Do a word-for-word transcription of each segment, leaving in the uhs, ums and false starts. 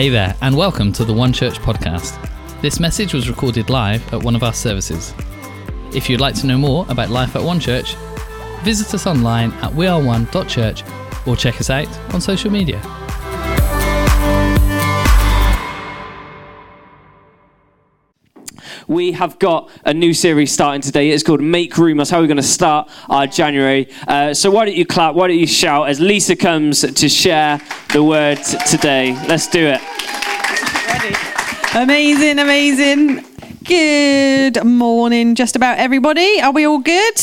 Hey there, and welcome to the One Church podcast. This message was recorded live at one of our services. If you'd like to know more about life at One Church, visit us online at we are one dot church or check us out on social media. We have got a new series starting today. It's called Make Room. That's how we're going to start our January. Uh, so why don't you clap, why don't you shout as Lisa comes to share the word today. Let's do it. Ready. Amazing, amazing. Good morning, just about everybody. Are we all good?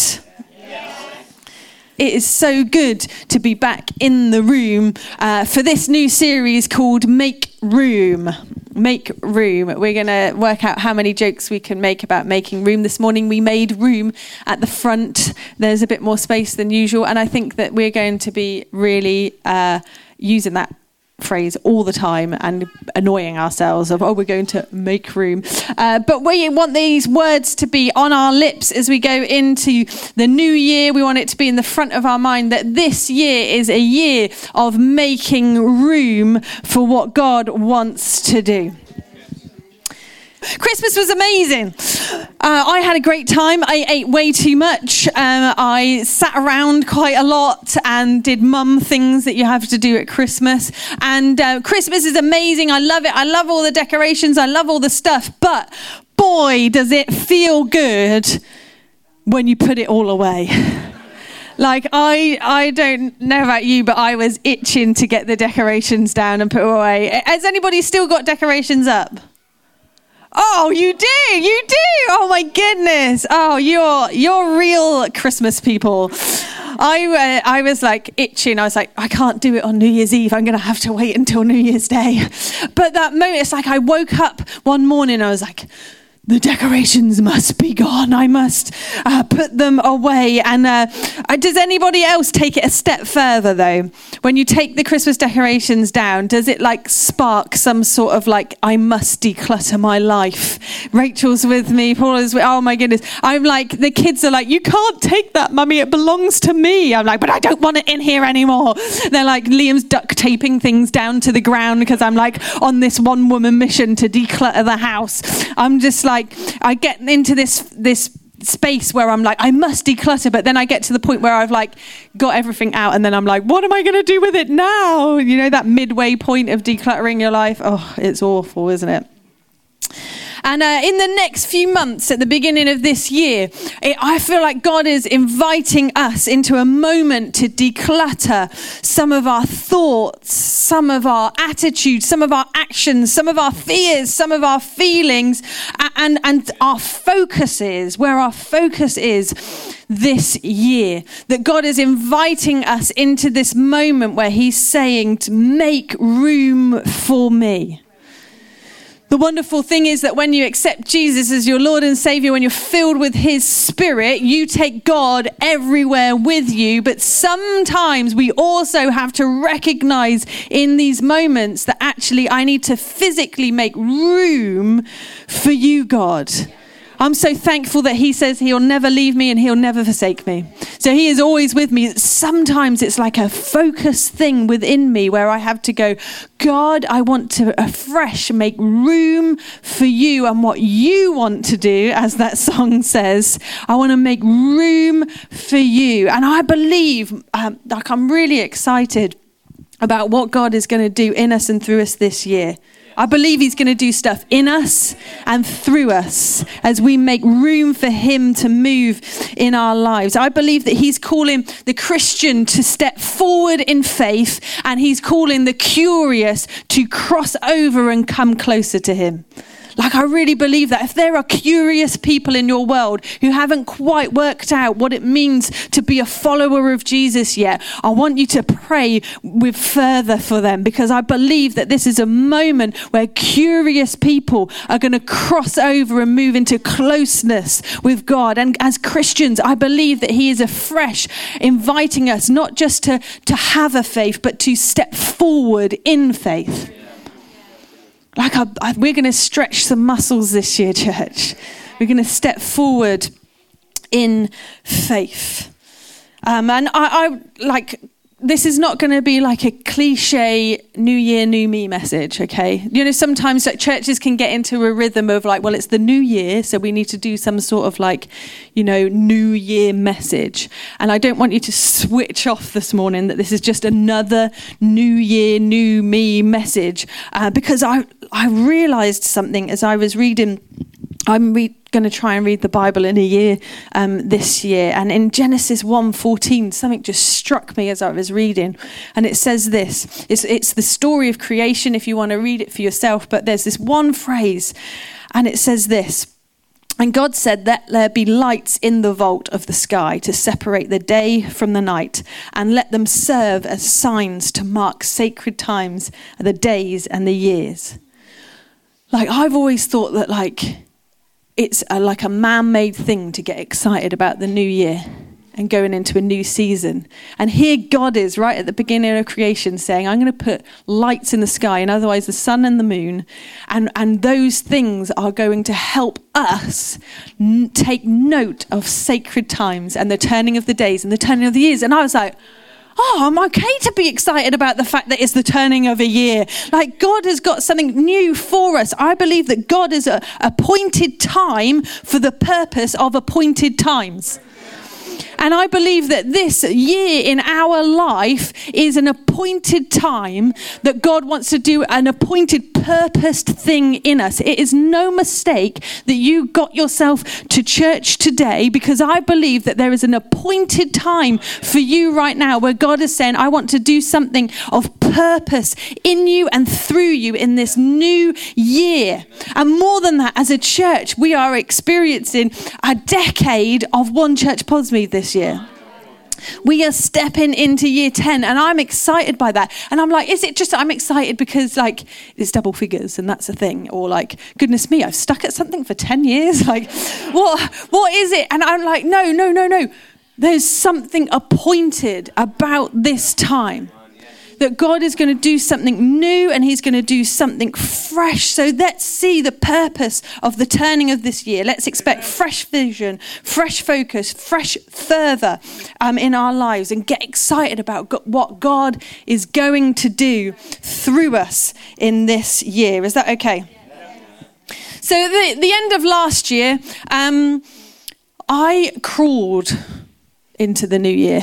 It is so good to be back in the room uh, for this new series called Make Room. Make room. We're going to work out how many jokes we can make about making room. This morning we made room at the front. There's a bit more space than usual, and I think that we're going to be really uh, using that phrase all the time and annoying ourselves of, oh, we're going to make room. Uh, but we want these words to be on our lips as we go into the new year. We want it to be in the front of our mind that this year is a year of making room for what God wants to do. Christmas was amazing. Uh, I had a great time. I ate way too much. Um, I sat around quite a lot and did mum things that you have to do at Christmas. And uh, Christmas is amazing. I love it. I love all the decorations. I love all the stuff. But boy, does it feel good when you put it all away. Like, I I don't know about you, but I was itching to get the decorations down and put away. Has anybody still got decorations up? Oh, you do, you do. Oh, my goodness. Oh, you're you're real Christmas people. I uh, I was like itching. I was like, I can't do it on New Year's Eve. I'm going to have to wait until New Year's Day. But that moment, it's like I woke up one morning. I was like, the decorations must be gone. I must uh, put them away. And uh, does anybody else take it a step further, though? When you take the Christmas decorations down, does it like spark some sort of like, I must declutter my life? Rachel's with me. Paula's with, oh my goodness. I'm like, the kids are like, you can't take that, mummy. It belongs to me. I'm like, but I don't want it in here anymore. They're like, Liam's duct taping things down to the ground because I'm like on this one woman mission to declutter the house. I'm just like, Like I get into this this space where I'm like, I must declutter, but then I get to the point where I've like got everything out, and then I'm like, what am I going to do with it now? You know, that midway point of decluttering your life. Oh, it's awful, isn't it? And uh, in the next few months, at the beginning of this year, it, I feel like God is inviting us into a moment to declutter some of our thoughts, some of our attitudes, some of our actions, some of our fears, some of our feelings, and, and our focuses, where our focus is this year. That God is inviting us into this moment where he's saying, to make room for me. The wonderful thing is that when you accept Jesus as your Lord and Savior, when you're filled with his Spirit, you take God everywhere with you. But sometimes we also have to recognize in these moments that actually I need to physically make room for you, God. I'm so thankful that he says he'll never leave me and he'll never forsake me. So he is always with me. Sometimes it's like a focus thing within me where I have to go, God, I want to afresh make room for you and what you want to do, as that song says. I want to make room for you. And I believe, um, like I'm really excited about what God is going to do in us and through us this year. I believe he's going to do stuff in us and through us as we make room for him to move in our lives. I believe that he's calling the Christian to step forward in faith, and he's calling the curious to cross over and come closer to him. Like, I really believe that if there are curious people in your world who haven't quite worked out what it means to be a follower of Jesus yet, I want you to pray with further for them, because I believe that this is a moment where curious people are going to cross over and move into closeness with God. And as Christians, I believe that he is afresh inviting us not just to, to have a faith, but to step forward in faith. Like I, I, we're going to stretch some muscles this year, church. We're going to step forward in faith. Um, and I, I like this is not going to be like a cliche new year, new me message, okay? You know, sometimes like churches can get into a rhythm of like, well, it's the new year, so we need to do some sort of like, you know, new year message. And I don't want you to switch off this morning that this is just another new year, new me message. Uh, because I, I realized something as I was reading. I'm re- going to try and read the Bible in a year um, this year. And in Genesis one fourteen, something just struck me as I was reading. And it says this. It's, it's the story of creation if you want to read it for yourself. But there's this one phrase and it says this. And God said, let there be lights in the vault of the sky to separate the day from the night, and let them serve as signs to mark sacred times, the days and the years. Like, I've always thought that, like, it's a, like a man-made thing to get excited about the new year and going into a new season. And here God is right at the beginning of creation saying, I'm going to put lights in the sky, and otherwise the sun and the moon. And, and those things are going to help us n- take note of sacred times and the turning of the days and the turning of the years. And I was like, oh, I'm okay to be excited about the fact that it's the turning of a year. Like, God has got something new for us. I believe that God has appointed time for the purpose of appointed times. And I believe that this year in our life is an appointed time that God wants to do an appointed, purposed thing in us. It is no mistake that you got yourself to church today, because I believe that there is an appointed time for you right now where God is saying, I want to do something of purpose in you and through you in this new year. And more than that, as a church, we are experiencing a decade of One Church Posmead this year. We are stepping into year ten, and I'm excited by that. And I'm like, is it just I'm excited because like it's double figures and that's a thing, or like, goodness me, I've stuck at something for ten years, like what what is it? And I'm like, no no no no there's something appointed about this time that God is going to do something new, and he's going to do something fresh. So let's see the purpose of the turning of this year. Let's expect fresh vision, fresh focus, fresh fervour um, in our lives, and get excited about go- what God is going to do through us in this year. Is that okay? So the, the end of last year, um, I crawled into the new year.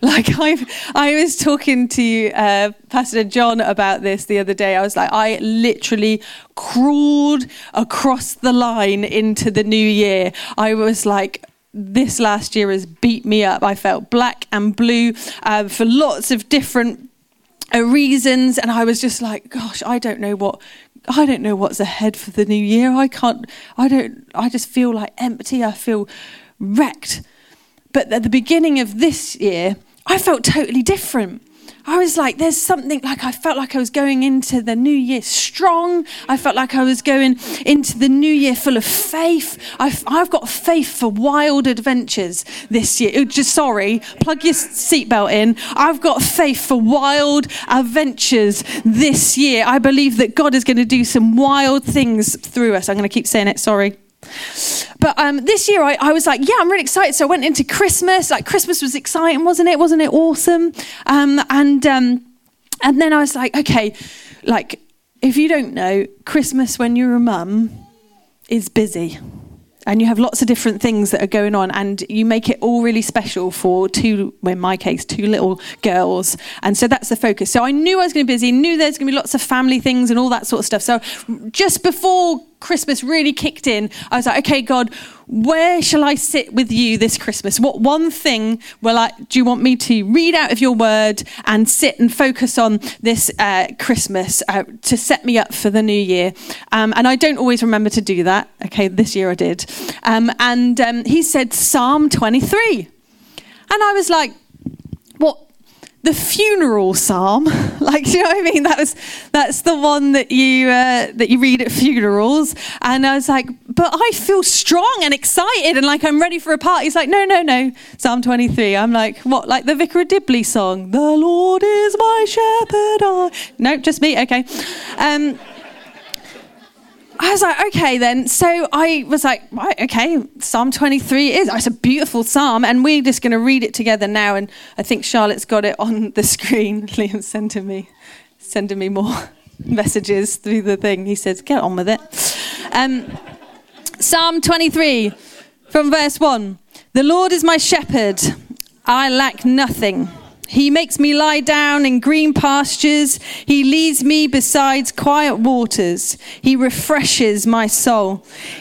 Like I I was talking to uh, Pastor John about this the other day. I was like, I literally crawled across the line into the new year. I was like, this last year has beat me up. I felt black and blue uh, for lots of different uh, reasons. And I was just like, gosh, I don't know what... I don't know what's ahead for the new year. I can't... I don't... I just feel like empty. I feel wrecked. But at the beginning of this year, I felt totally different. I was like, there's something, like I felt like I was going into the new year strong. I felt like I was going into the new year full of faith. I've, I've got faith for wild adventures this year. Just sorry, plug your seatbelt in. I've got faith for wild adventures this year. I believe that God is going to do some wild things through us. I'm going to keep saying it, sorry. But um, this year I, I was like, yeah, I'm really excited. So I went into Christmas. Like, Christmas was exciting, wasn't it? Wasn't it awesome? Um, and um, and then I was like, okay, like, if you don't know, Christmas when you're a mum is busy. And you have lots of different things that are going on, and you make it all really special for two, well, in my case, two little girls. And so that's the focus. So I knew I was going to be busy, knew there's going to be lots of family things and all that sort of stuff. So just before Christmas really kicked in, I was like, okay, God, where shall I sit with you this Christmas? What one thing will I, do you want me to read out of your word and sit and focus on this uh, Christmas uh, to set me up for the new year? Um, and I don't always remember to do that. Okay, this year I did. Um, and um, he said Psalm twenty-three. And I was like, what? The funeral psalm? Like, do you know what I mean? That was, that's the one that you uh, that you read at funerals. And I was like, but I feel strong and excited and like I'm ready for a party. He's like, no, no, no, Psalm twenty-three. I'm like, what, like the Vicar of Dibley song? The Lord is my shepherd. I... No, just me, okay. Um I was like, okay then. So I was like, right, okay, Psalm twenty-three is. It's a beautiful psalm, and we're just going to read it together now. And I think Charlotte's got it on the screen. Liam's sending me, sending me more messages through the thing. He says, get on with it. Um, Psalm twenty-three from verse one. The Lord is my shepherd. I lack nothing. He makes me lie down in green pastures. He leads me beside quiet waters. He refreshes my soul.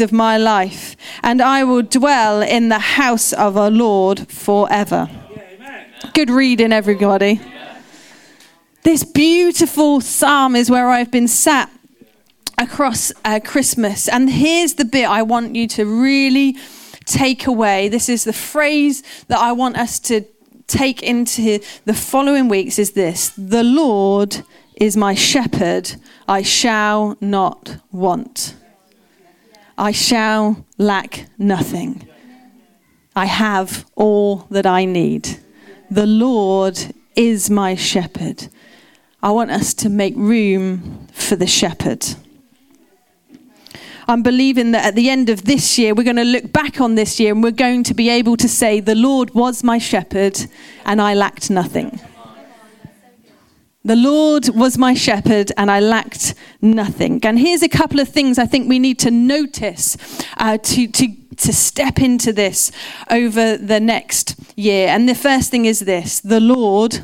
of my life, and I will dwell in the house of our Lord forever. Good reading, everybody. This beautiful psalm is where I've been sat across uh, Christmas. And here's the bit I want you to really take away. This is the phrase that I want us to take into the following weeks, is this: the Lord is my shepherd, I shall not want. I shall lack nothing. I have all that I need. The Lord is my shepherd. I want us to make room for the shepherd. I'm believing that at the end of this year, we're going to look back on this year and we're going to be able to say, the Lord was my shepherd and I lacked nothing. The Lord was my shepherd and I lacked nothing. And here's a couple of things I think we need to notice uh, to, to, to step into this over the next year. And the first thing is this: the Lord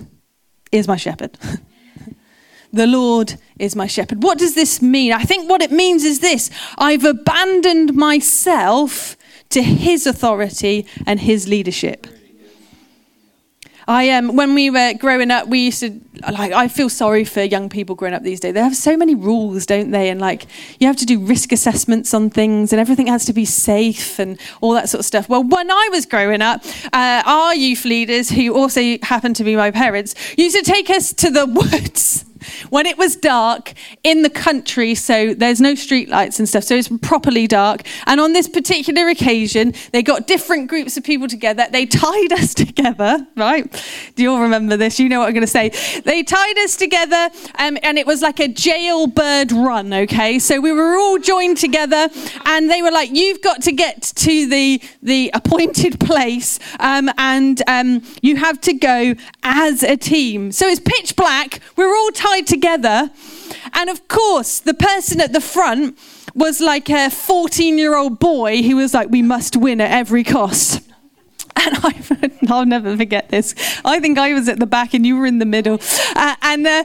is my shepherd. The Lord is my shepherd. What does this mean? I think what it means is this: I've abandoned myself to his authority and his leadership. I um, when we were growing up, we used to, like, I feel sorry for young people growing up these days. They have so many rules, don't they? And like, you have to do risk assessments on things and everything has to be safe and all that sort of stuff. Well, when I was growing up, uh, our youth leaders, who also happened to be my parents, used to take us to the woods when it was dark in the country, so there's no street lights and stuff, so it's properly dark. And on this particular occasion, they got different groups of people together. They tied us together, right? Do you all remember this? You know what I'm going to say. They tied us together, um, and it was like a jailbird run, okay? So we were all joined together, and they were like, you've got to get to the, the appointed place, um, and um, you have to go as a team. So it's pitch black. We're all tied together, and of course the person at the front was like a fourteen year old boy who was like, we must win at every cost. And I, I'll never forget this. I think I was at the back and you were in the middle, uh, and uh,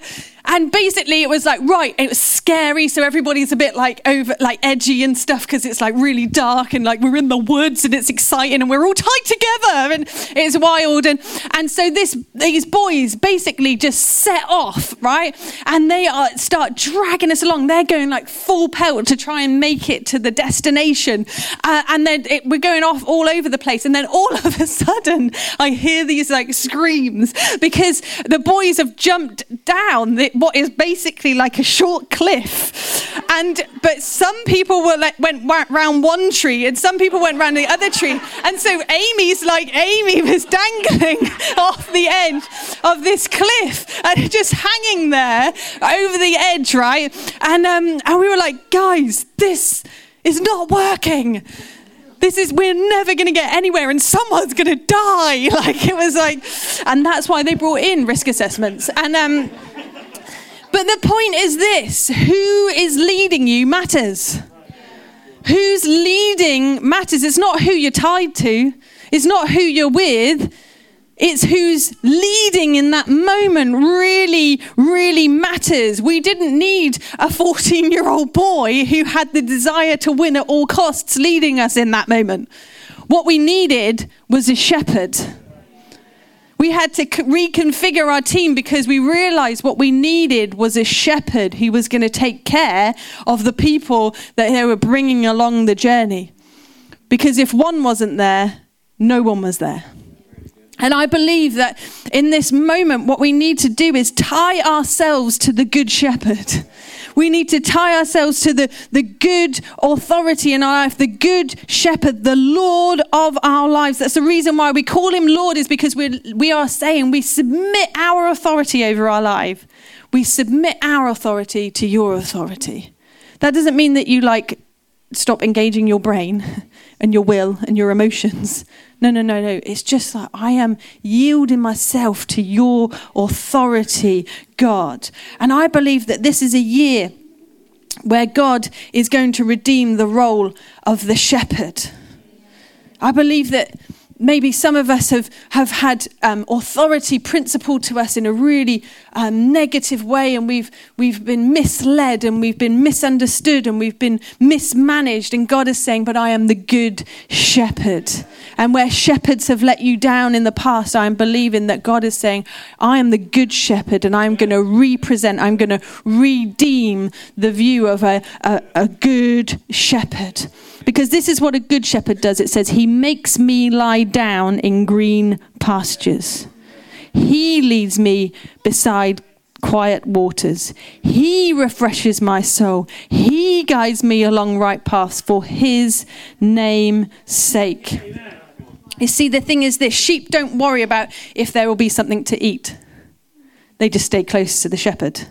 and basically it was like, right, it was scary, so everybody's a bit like over, like edgy and stuff, because it's like really dark and like we're in the woods and it's exciting and we're all tied together and it's wild. And and so this these boys basically just set off, right? And they are, start dragging us along. They're going like full pelt to try and make it to the destination. Uh, and then it, we're going off all over the place. And then all of a sudden I hear these like screams, because the boys have jumped down the, what is basically like a short cliff, and but some people were like went round one tree and some people went round the other tree, and so Amy's like Amy was dangling off the edge of this cliff and just hanging there over the edge, right? And um and we were like, guys, this is not working. This is, we're never going to get anywhere and someone's going to die. Like, it was like, and that's why they brought in risk assessments. And um but the point is this: who is leading you matters. Who's leading matters. It's not who you're tied to. It's not who you're with. It's who's leading in that moment really, really matters. We didn't need a fourteen-year-old boy who had the desire to win at all costs leading us in that moment. What we needed was a shepherd. We had to reconfigure our team because we realized what we needed was a shepherd who was going to take care of the people that they were bringing along the journey. Because if one wasn't there, no one was there. And I believe that in this moment, what we need to do is tie ourselves to the good shepherd. We need to tie ourselves to the, the good authority in our life, the good shepherd, the Lord of our lives. That's the reason why we call him Lord, is because we we are saying we submit our authority over our life. We submit our authority to your authority. That doesn't mean that you like stop engaging your brain and your will and your emotions. No, no, no, no. It's just like I am yielding myself to your authority, God. And I believe that this is a year where God is going to redeem the role of the shepherd. I believe that maybe some of us have, have had um, authority principled to us in a really um, negative way, and we've we've been misled, and we've been misunderstood, and we've been mismanaged. And God is saying, but I am the good shepherd. And where shepherds have let you down in the past, I am believing that God is saying, I am the good shepherd, and I'm going to represent, I'm going to redeem the view of a, a, a good shepherd. Because this is what a good shepherd does. It says, he makes me lie down in green pastures. He leads me beside quiet waters. He refreshes my soul. He guides me along right paths for his name's sake. You see, the thing is this. Sheep don't worry about if there will be something to eat. They just stay close to the shepherd.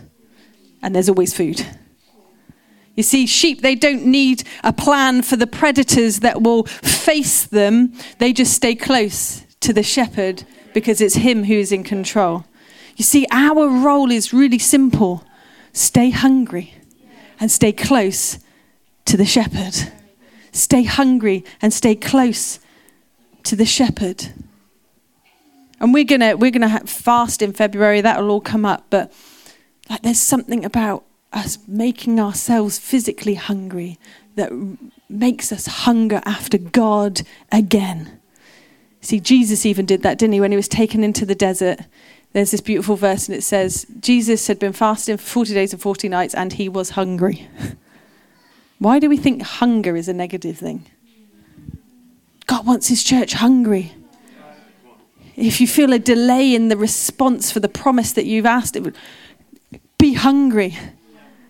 And there's always food. You see, sheep, they don't need a plan for the predators that will face them. They just stay close to the shepherd because it's him who is in control. You see, our role is really simple. Stay hungry and stay close to the shepherd. Stay hungry and stay close to the shepherd. And we're gonna we're gonna fast in February. That'll all come up. But like, there's something about us making ourselves physically hungry that makes us hunger after God again. See, Jesus even did that, didn't he? When he was taken into the desert, there's this beautiful verse, and it says, Jesus had been fasting for forty days and forty nights, and he was hungry. Why do we think hunger is a negative thing? God wants his church hungry. If you feel a delay in the response for the promise that you've asked, it would be hungry.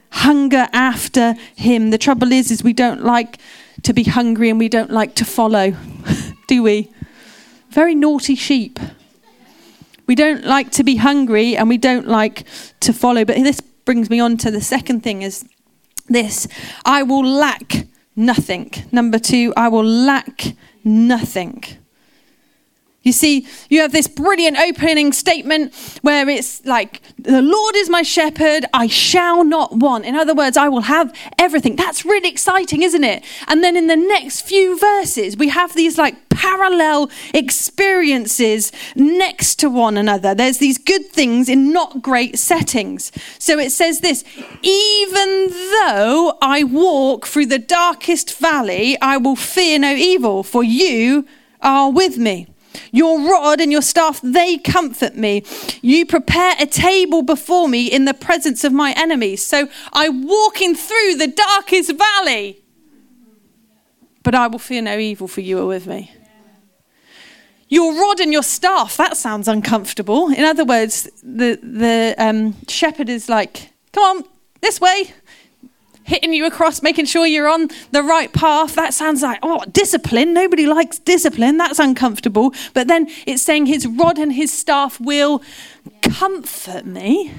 Hunger after him. The trouble is, is we don't like to be hungry, and we don't like to follow, do we? Very naughty sheep. We don't like to be hungry, and we don't like to follow. But this brings me on to the second thing, is this. I will lack nothing. Number two, I will lack nothing. You see, you have this brilliant opening statement where it's like, the Lord is my shepherd, I shall not want. In other words, I will have everything. That's really exciting, isn't it? And then in the next few verses, we have these like parallel experiences next to one another. There's these good things in not great settings. So it says this, even though I walk through the darkest valley, I will fear no evil, for you are with me. Your rod and your staff, they comfort me. You prepare a table before me in the presence of my enemies. So I'm walking through the darkest valley, but I will fear no evil, for you are with me. Your rod and your staff, that sounds uncomfortable. In other words, the, the um, shepherd is like, come on, this way. Hitting you across, making sure you're on the right path. That sounds like, oh, discipline. Nobody likes discipline. That's uncomfortable. But then it's saying his rod and his staff will comfort me.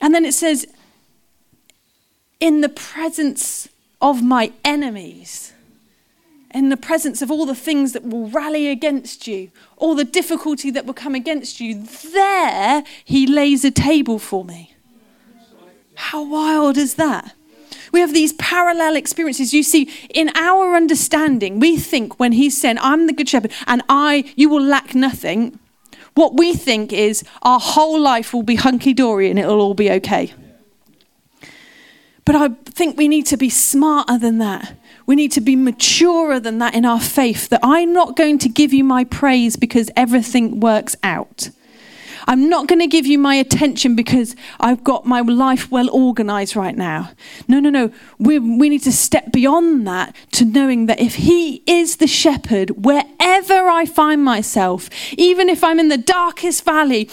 And then it says, in the presence of my enemies, in the presence of all the things that will rally against you, all the difficulty that will come against you, there he lays a table for me. How wild is that? We have these parallel experiences. You see, in our understanding, we think when he's saying, I'm the good shepherd and I, you will lack nothing, what we think is our whole life will be hunky-dory and it'll all be okay. But I think we need to be smarter than that. We need to be maturer than that in our faith, that I'm not going to give you my praise because everything works out. I'm not going to give you my attention because I've got my life well organized right now. No, no, no. We we need to step beyond that to knowing that if he is the shepherd, wherever I find myself, even if I'm in the darkest valley,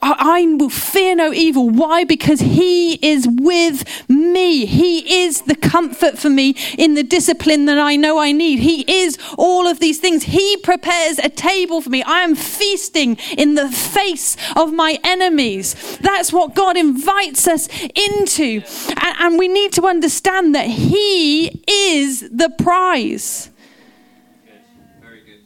I, I will fear no evil. Why? Because he is with me. He is the comfort for me in the discipline that I know I need. He is all of these things. He prepares a table for me. I am feasting in the face of of my enemies. That's what God invites us into. And, and we need to understand that he is the prize. Good. Very good.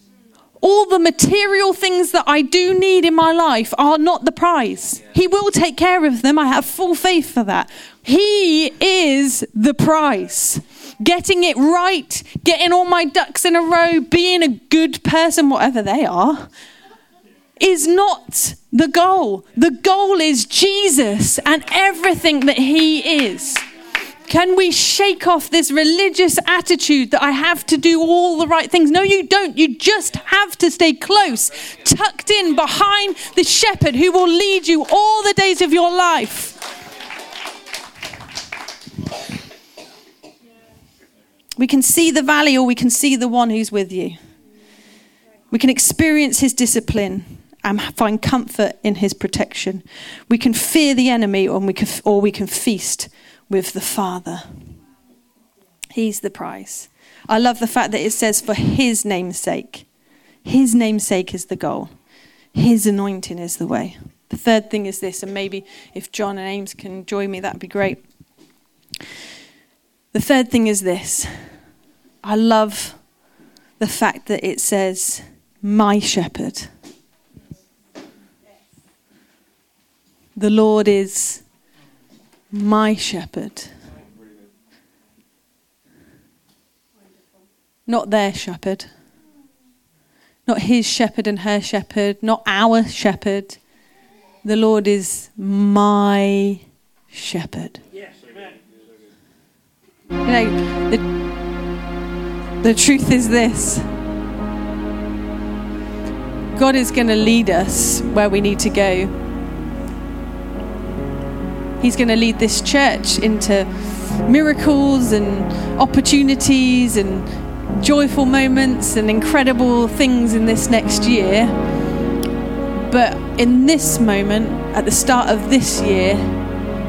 All the material things that I do need in my life are not the prize. Yeah. He will take care of them. I have full faith for that. He is the prize. Getting it right, getting all my ducks in a row, being a good person, whatever they are, is not the goal. The goal is Jesus and everything that he is. Can we shake off this religious attitude that I have to do all the right things? No, you don't. You just have to stay close, tucked in behind the shepherd who will lead you all the days of your life. We can see the valley, or we can see the one who's with you. We can experience his discipline and find comfort in his protection. We can fear the enemy, or we can, or we can feast with the Father. He's the prize. I love the fact that it says for his name's sake. His name's sake is the goal. His anointing is the way. The third thing is this, and maybe if John and Ames can join me, that'd be great. The third thing is this. I love the fact that it says, my shepherd. The Lord is my shepherd. Not their shepherd. Not his shepherd and her shepherd. Not our shepherd. The Lord is my shepherd. Yes, amen. You know, the, the truth is this. God is going to lead us where we need to go. He's going to lead this church into miracles and opportunities and joyful moments and incredible things in this next year. But in this moment, at the start of this year,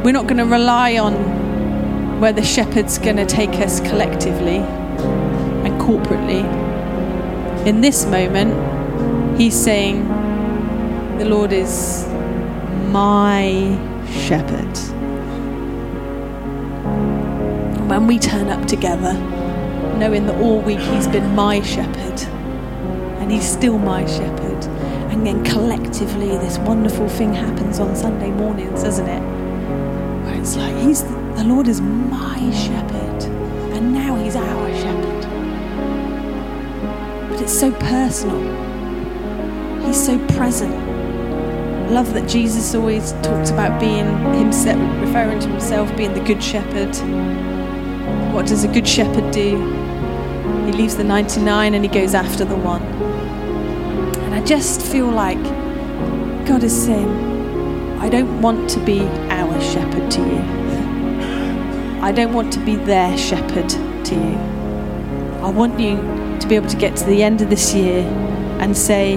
we're not going to rely on where the shepherd's going to take us collectively and corporately. In this moment, he's saying, the Lord is my shepherd. When we turn up together, knowing that all week he's been my shepherd and he's still my shepherd, and then collectively this wonderful thing happens on Sunday mornings, doesn't it? Where it's like he's the Lord is my shepherd and now he's our shepherd. But it's so personal. He's so present. I love that Jesus always talks about being himself, referring to himself, being the good shepherd. What does a good shepherd do? He leaves the ninety-nine and he goes after the one. And I just feel like God is saying, I don't want to be our shepherd to you. I don't want to be their shepherd to you. I want you to be able to get to the end of this year and say,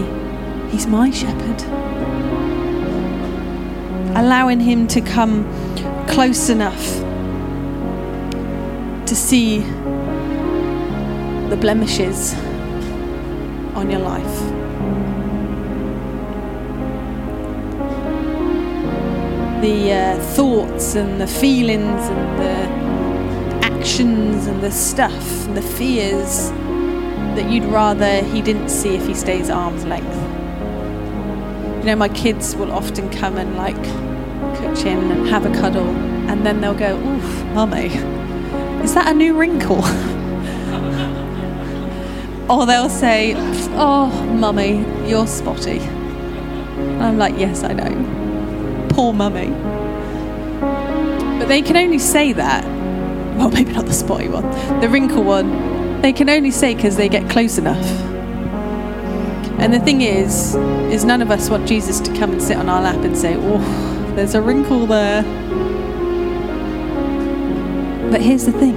he's my shepherd. Allowing him to come close enough to see the blemishes on your life. The uh, thoughts and the feelings and the actions and the stuff and the fears that you'd rather he didn't see if he stays at arm's length. You know, my kids will often come and like coach in and have a cuddle, and then they'll go, oof, mummy, is that a new wrinkle? Or they'll say, oh, mummy, you're spotty. And I'm like, yes, I know. Poor mummy. But they can only say that. Well, maybe not the spotty one. The wrinkle one They can only say because they get close enough. And the thing is, is none of us want Jesus to come and sit on our lap and say, oh, there's a wrinkle there. But here's the thing.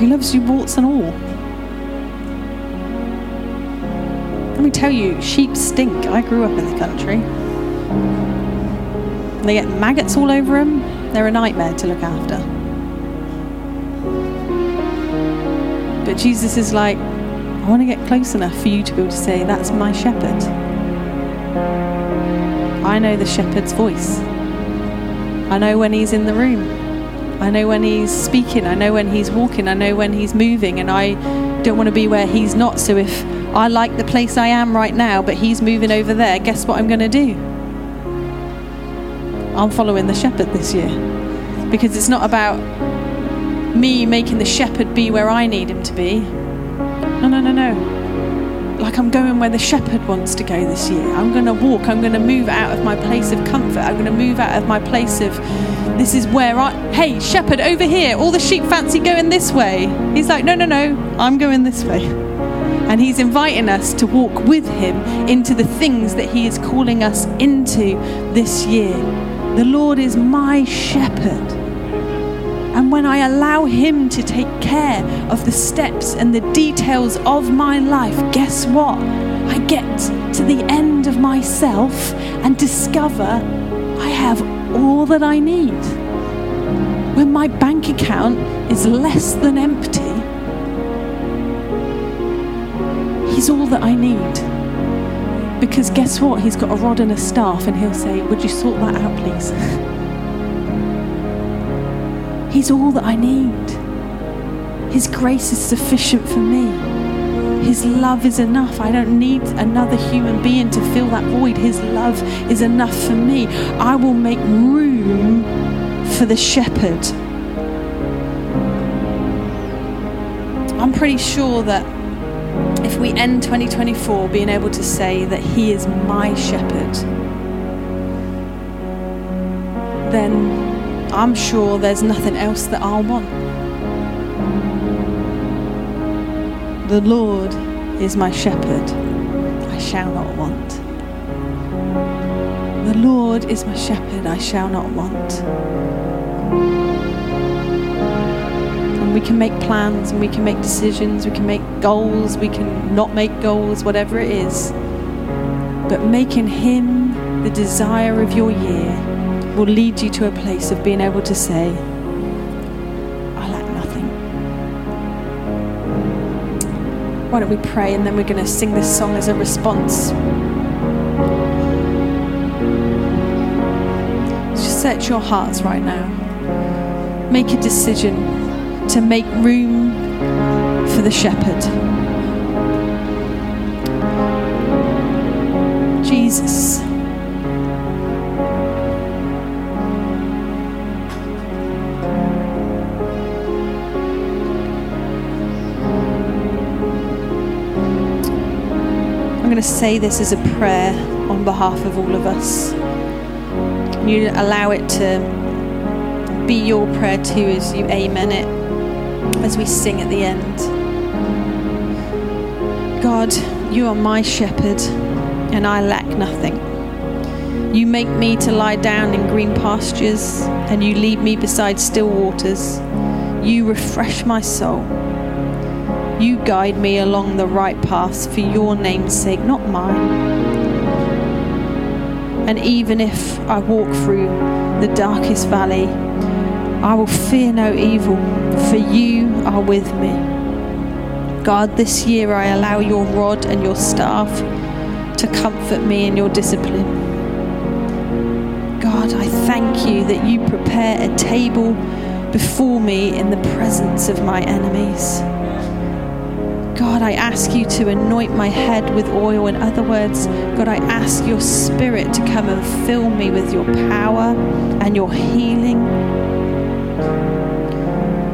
He loves you warts and all. Let me tell you, sheep stink. I grew up in the country. They get maggots all over them. They're a nightmare to look after. But Jesus is like, I want to get close enough for you to be able to say, that's my shepherd. I know the shepherd's voice. I know when he's in the room. I know when he's speaking. I know when he's walking. I know when he's moving. And I don't want to be where he's not. So if I like the place I am right now, but he's moving over there, guess what I'm going to do? I'm following the shepherd this year. Because it's not about me making the shepherd be where I need him to be. No, no, no, no. Like, I'm going where the shepherd wants to go this year. I'm going to walk. I'm going to move out of my place of comfort. I'm going to move out of my place of... This is where I... Hey, shepherd, over here. All the sheep fancy going this way. He's like, no, no, no. I'm going this way. And he's inviting us to walk with him into the things that he is calling us into this year. The Lord is my shepherd. And when I allow him to take care of the steps and the details of my life, guess what? I get to the end of myself and discover I have all that I need. When my bank account is less than empty, he's all that I need. Because guess what? He's got a rod and a staff, and he'll say, would you sort that out, please? He's all that I need. His grace is sufficient for me. His love is enough. I don't need another human being to fill that void. His love is enough for me. I will make room for the shepherd. I'm pretty sure that if we end twenty twenty-four being able to say that he is my shepherd, then I'm sure there's nothing else that I'll want. The Lord is my shepherd, I shall not want. The Lord is my shepherd, I shall not want. And we can make plans, and we can make decisions, we can make goals, we can not make goals, whatever it is. But making him the desire of your year will lead you to a place of being able to say, why don't we pray, and then we're going to sing this song as a response. Just search your hearts right now. Make a decision to make room for the shepherd. Jesus. I'm going to say this as a prayer on behalf of all of us. You allow it to be your prayer too as you amen it, as we sing at the end. God, you are my shepherd, and I lack nothing. You make me to lie down in green pastures, and you lead me beside still waters. You refresh my soul. You guide me along the right paths for your name's sake, not mine. And even if I walk through the darkest valley, I will fear no evil, for you are with me. God, this year I allow your rod and your staff to comfort me in your discipline. God, I thank you that you prepare a table before me in the presence of my enemies. God, I ask you to anoint my head with oil. In other words, God, I ask your spirit to come and fill me with your power and your healing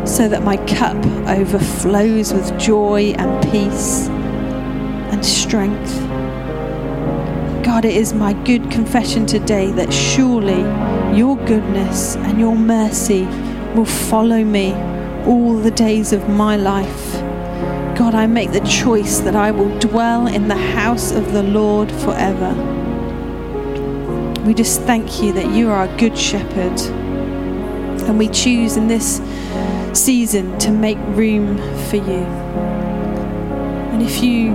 so that my cup overflows with joy and peace and strength. God, it is my good confession today that surely your goodness and your mercy will follow me all the days of my life. God, I make the choice that I will dwell in the house of the Lord forever. We just thank you that you are a good shepherd. And we choose in this season to make room for you. And if you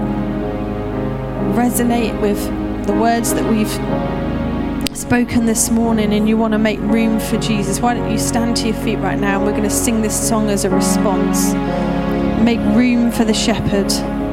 resonate with the words that we've spoken this morning and you want to make room for Jesus, why don't you stand to your feet right now, and we're going to sing this song as a response. Make room for the shepherd.